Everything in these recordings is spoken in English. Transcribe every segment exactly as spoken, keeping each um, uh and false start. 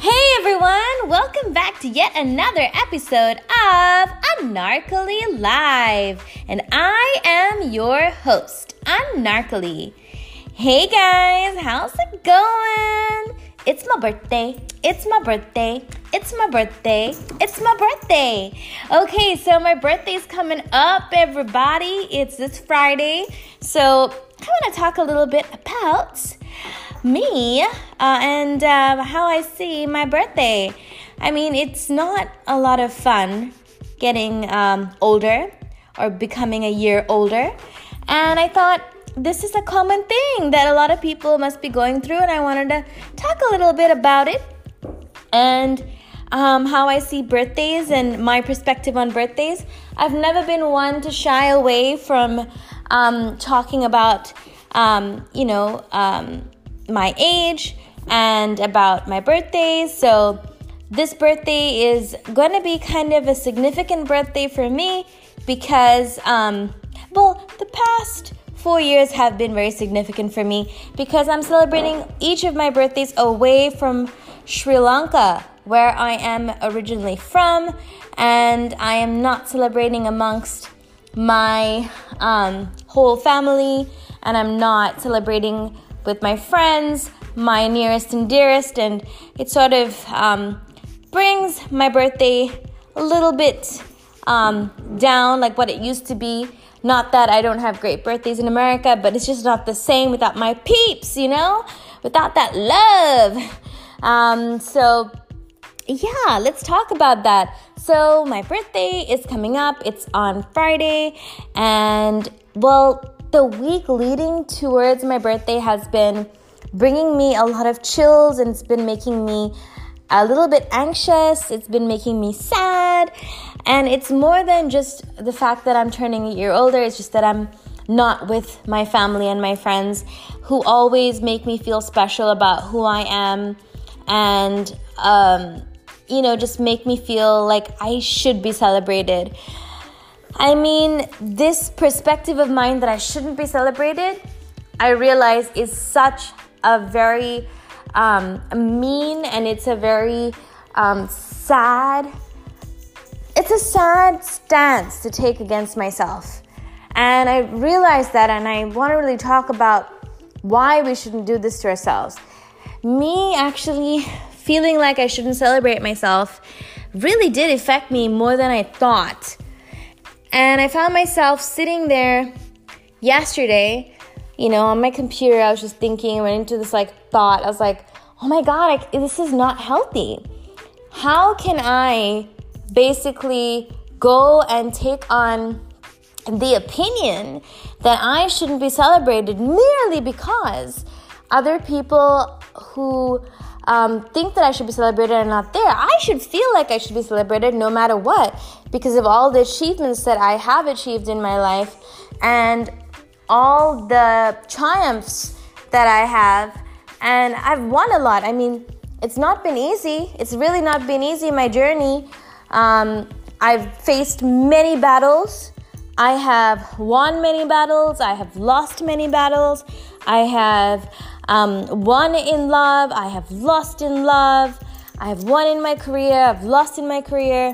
Hey everyone, welcome back to yet another episode of Anarkali Live, and I am your host, Anarkali. Hey guys, how's it going? It's my birthday, it's my birthday, it's my birthday, it's my birthday. Okay, so my birthday's coming up, everybody. It's this Friday, so I want to talk a little bit about me uh, and uh, how I see my birthday. I mean, it's not a lot of fun getting um, older or becoming a year older. And I thought this is a common thing that a lot of people must be going through, and I wanted to talk a little bit about it and um, how I see birthdays and my perspective on birthdays. I've never been one to shy away from um, talking about, um, you know, um, my age and about my birthday. So this birthday is going to be kind of a significant birthday for me because, um, well, the past four years have been very significant for me because I'm celebrating each of my birthdays away from Sri Lanka, where I am originally from, and I am not celebrating amongst my um, whole family, and I'm not celebrating with my friends, my nearest and dearest, and it sort of um, brings my birthday a little bit um, down, like what it used to be. Not that I don't have great birthdays in America, but it's just not the same without my peeps, you know, without that love. Um, so yeah, let's talk about that. So my birthday is coming up. It's on Friday, and well, the week leading towards my birthday has been bringing me a lot of chills, and it's been making me a little bit anxious. It's been making me sad. And it's more than just the fact that I'm turning a year older. It's just that I'm not with my family and my friends who always make me feel special about who I am, and, um, you know, just make me feel like I should be celebrated. I mean, this perspective of mine that I shouldn't be celebrated, I realize is such a very um, mean, and it's a very um, sad, it's a sad stance to take against myself. And I realize that, and I want to really talk about why we shouldn't do this to ourselves. Me actually feeling like I shouldn't celebrate myself really did affect me more than I thought. And I found myself sitting there yesterday, you know, on my computer. I was just thinking, I went into this like thought. I was like, oh my God, I, this is not healthy. How can I basically go and take on the opinion that I shouldn't be celebrated merely because other people who Um, think that I should be celebrated and not there? I should feel like I should be celebrated no matter what because of all the achievements that I have achieved in my life and all the triumphs that I have. And I've won a lot. I mean, it's not been easy. It's really not been easy, my journey. Um, I've faced many battles. I have won many battles. I have lost many battles. I have Um, won in love, I have lost in love, I have won in my career, I've lost in my career.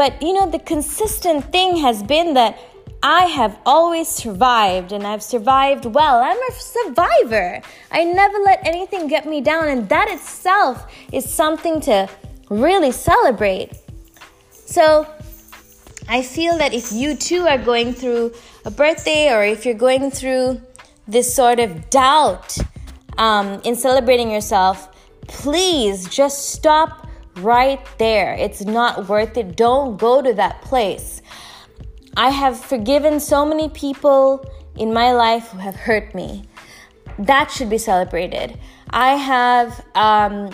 But you know, the consistent thing has been that I have always survived, and I've survived well. I'm a survivor. I never let anything get me down, and that itself is something to really celebrate. So I feel that if you too are going through a birthday, or if you're going through this sort of doubt Um, in celebrating yourself, please just stop right there. It's not worth it. Don't go to that place. I have forgiven so many people in my life who have hurt me. That should be celebrated. I have um,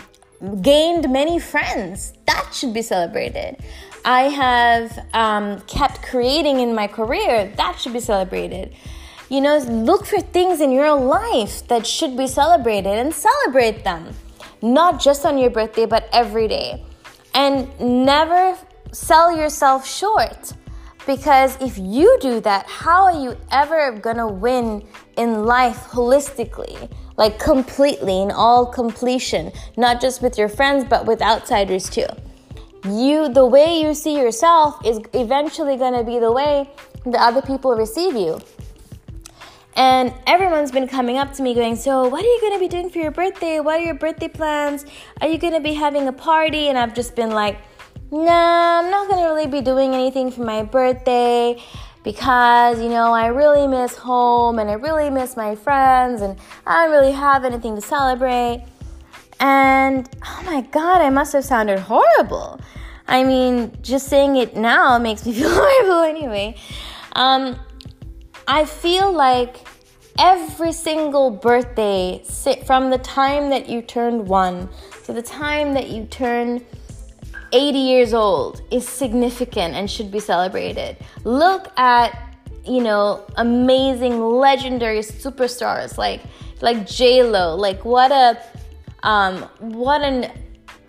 gained many friends. That should be celebrated. I have um, kept creating in my career. That should be celebrated. You know, look for things in your life that should be celebrated and celebrate them. Not just on your birthday, but every day. And never sell yourself short. Because if you do that, how are you ever going to win in life holistically? like completely, in all completion, not just with your friends, but with outsiders too. You, the way you see yourself is eventually going to be the way the other people receive you. And everyone's been coming up to me going, so what are you going to be doing for your birthday? What are your birthday plans? Are you going to be having a party? And I've just been like, nah, I'm not going to really be doing anything for my birthday because, you know, I really miss home and I really miss my friends and I don't really have anything to celebrate. And oh my God, I must have sounded horrible. I mean, just saying it now makes me feel horrible anyway. Um, I feel like every single birthday, from the time that you turned one to the time that you turn eighty years old, is significant and should be celebrated. Look at, you know, amazing, legendary superstars like like J-Lo. Like what a um, what an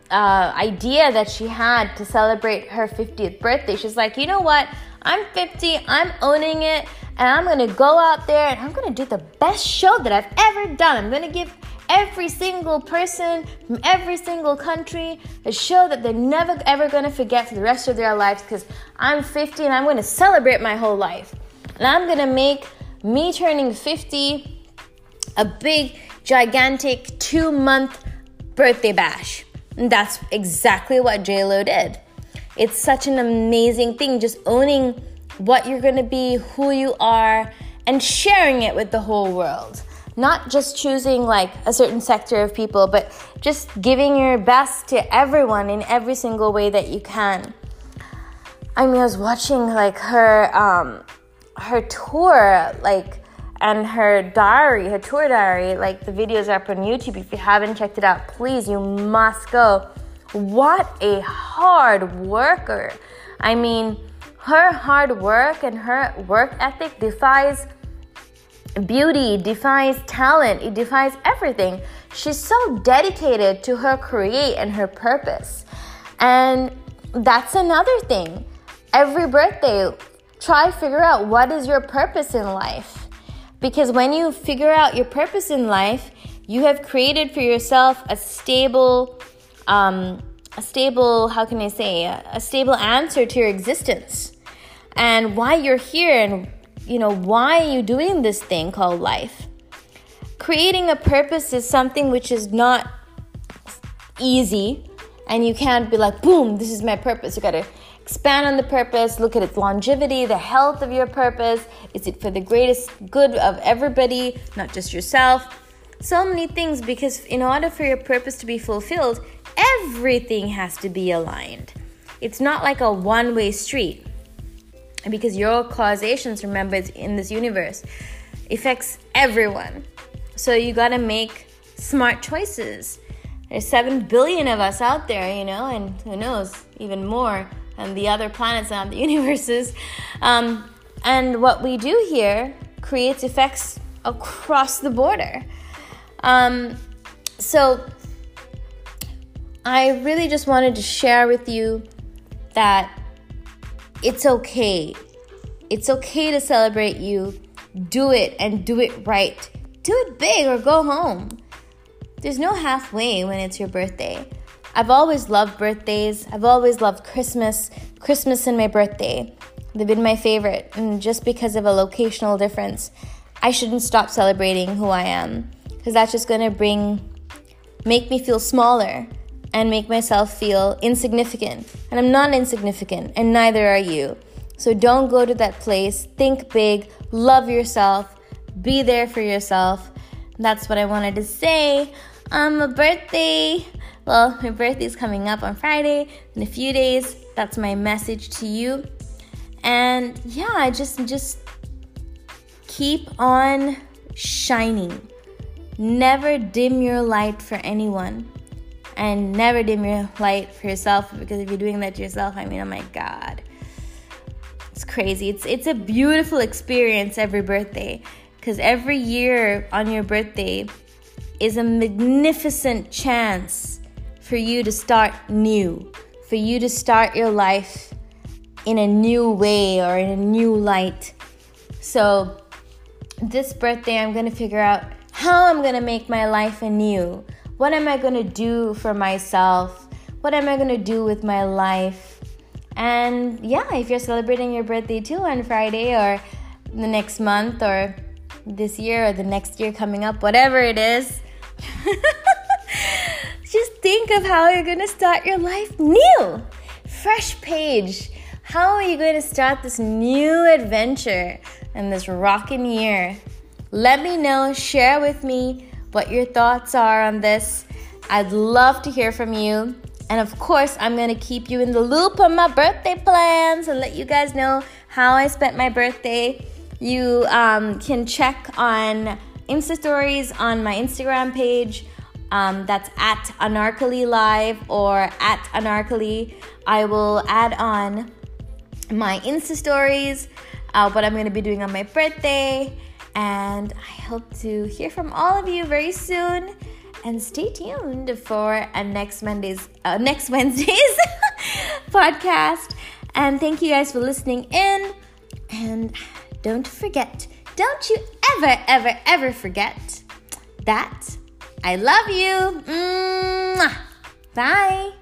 uh, idea that she had to celebrate her fiftieth birthday. She's like, you know what? I'm fifty. I'm owning it. And I'm going to go out there and I'm going to do the best show that I've ever done. I'm going to give every single person from every single country a show that they're never, ever going to forget for the rest of their lives because I'm fifty and I'm going to celebrate my whole life. And I'm going to make me turning fifty a big, gigantic two-month birthday bash. And that's exactly what J-Lo did. It's such an amazing thing, just owning what you're going to be, who you are, and sharing it with the whole world. Not just choosing like a certain sector of people, but just giving your best to everyone in every single way that you can. I mean, I was watching like her, um, her tour, like, and her diary, her tour diary, like the videos are up on YouTube. If you haven't checked it out, please, you must go. What a hard worker. I mean, her hard work and her work ethic defies beauty, defies talent, it defies everything. She's so dedicated to her create and her purpose. And that's another thing. Every birthday, try figure out what is your purpose in life. Because when you figure out your purpose in life, you have created for yourself a stable, um, a stable, how can I say, a stable answer to your existence and why you're here and, you know, why are you doing this thing called life. Creating a purpose is something which is not easy and you can't be like, boom, this is my purpose. You got to expand on the purpose, look at its longevity, the health of your purpose. Is it for the greatest good of everybody, not just yourself? So many things, because in order for your purpose to be fulfilled, everything has to be aligned. It's not like a one-way street, because your causations, remember, it's in this universe, affects everyone. So you gotta make smart choices. There's seven billion of us out there, you know, and who knows, even more on the other planets and the universes. Um, and what we do here creates effects across the border. Um, so I really just wanted to share with you that it's okay. It's okay to celebrate you. Do it and do it right. Do it big or go home. There's no halfway when it's your birthday. I've always loved birthdays. I've always loved Christmas. Christmas and my birthday, they've been my favorite. And just because of a locational difference, I shouldn't stop celebrating who I am. Because that's just going to bring, make me feel smaller and make myself feel insignificant. And I'm not insignificant, and neither are you. So don't go to that place. Think big, love yourself, be there for yourself. That's what I wanted to say. Um, my birthday, well, my birthday's coming up on Friday in a few days. That's my message to you. And yeah, just just keep on shining. Never dim your light for anyone, and never dim your light for yourself, because if you're doing that to yourself, I mean, oh my God, it's crazy. It's it's a beautiful experience every birthday, because every year on your birthday is a magnificent chance for you to start new, for you to start your life in a new way or in a new light. So this birthday, I'm going to figure out how I'm going to make my life anew. What am I going to do for myself? What am I going to do with my life? And yeah, if you're celebrating your birthday too on Friday or the next month or this year or the next year coming up, whatever it is, just think of how you're going to start your life new. Fresh page. How are you going to start this new adventure and this rockin' year? Let me know, share with me what your thoughts are on this. I'd love to hear from you. And of course, I'm going to keep you in the loop on my birthday plans and let you guys know how I spent my birthday. You um, can check on Insta stories on my Instagram page. Um, that's at Anarkali Live or at Anarkali. I will add on my Insta stories, uh, what I'm going to be doing on my birthday. And I hope to hear from all of you very soon. And stay tuned for a next Monday's, uh, next Wednesday's podcast. And thank you guys for listening in. And don't forget, don't you ever, ever, ever forget that I love you. Mwah. Bye.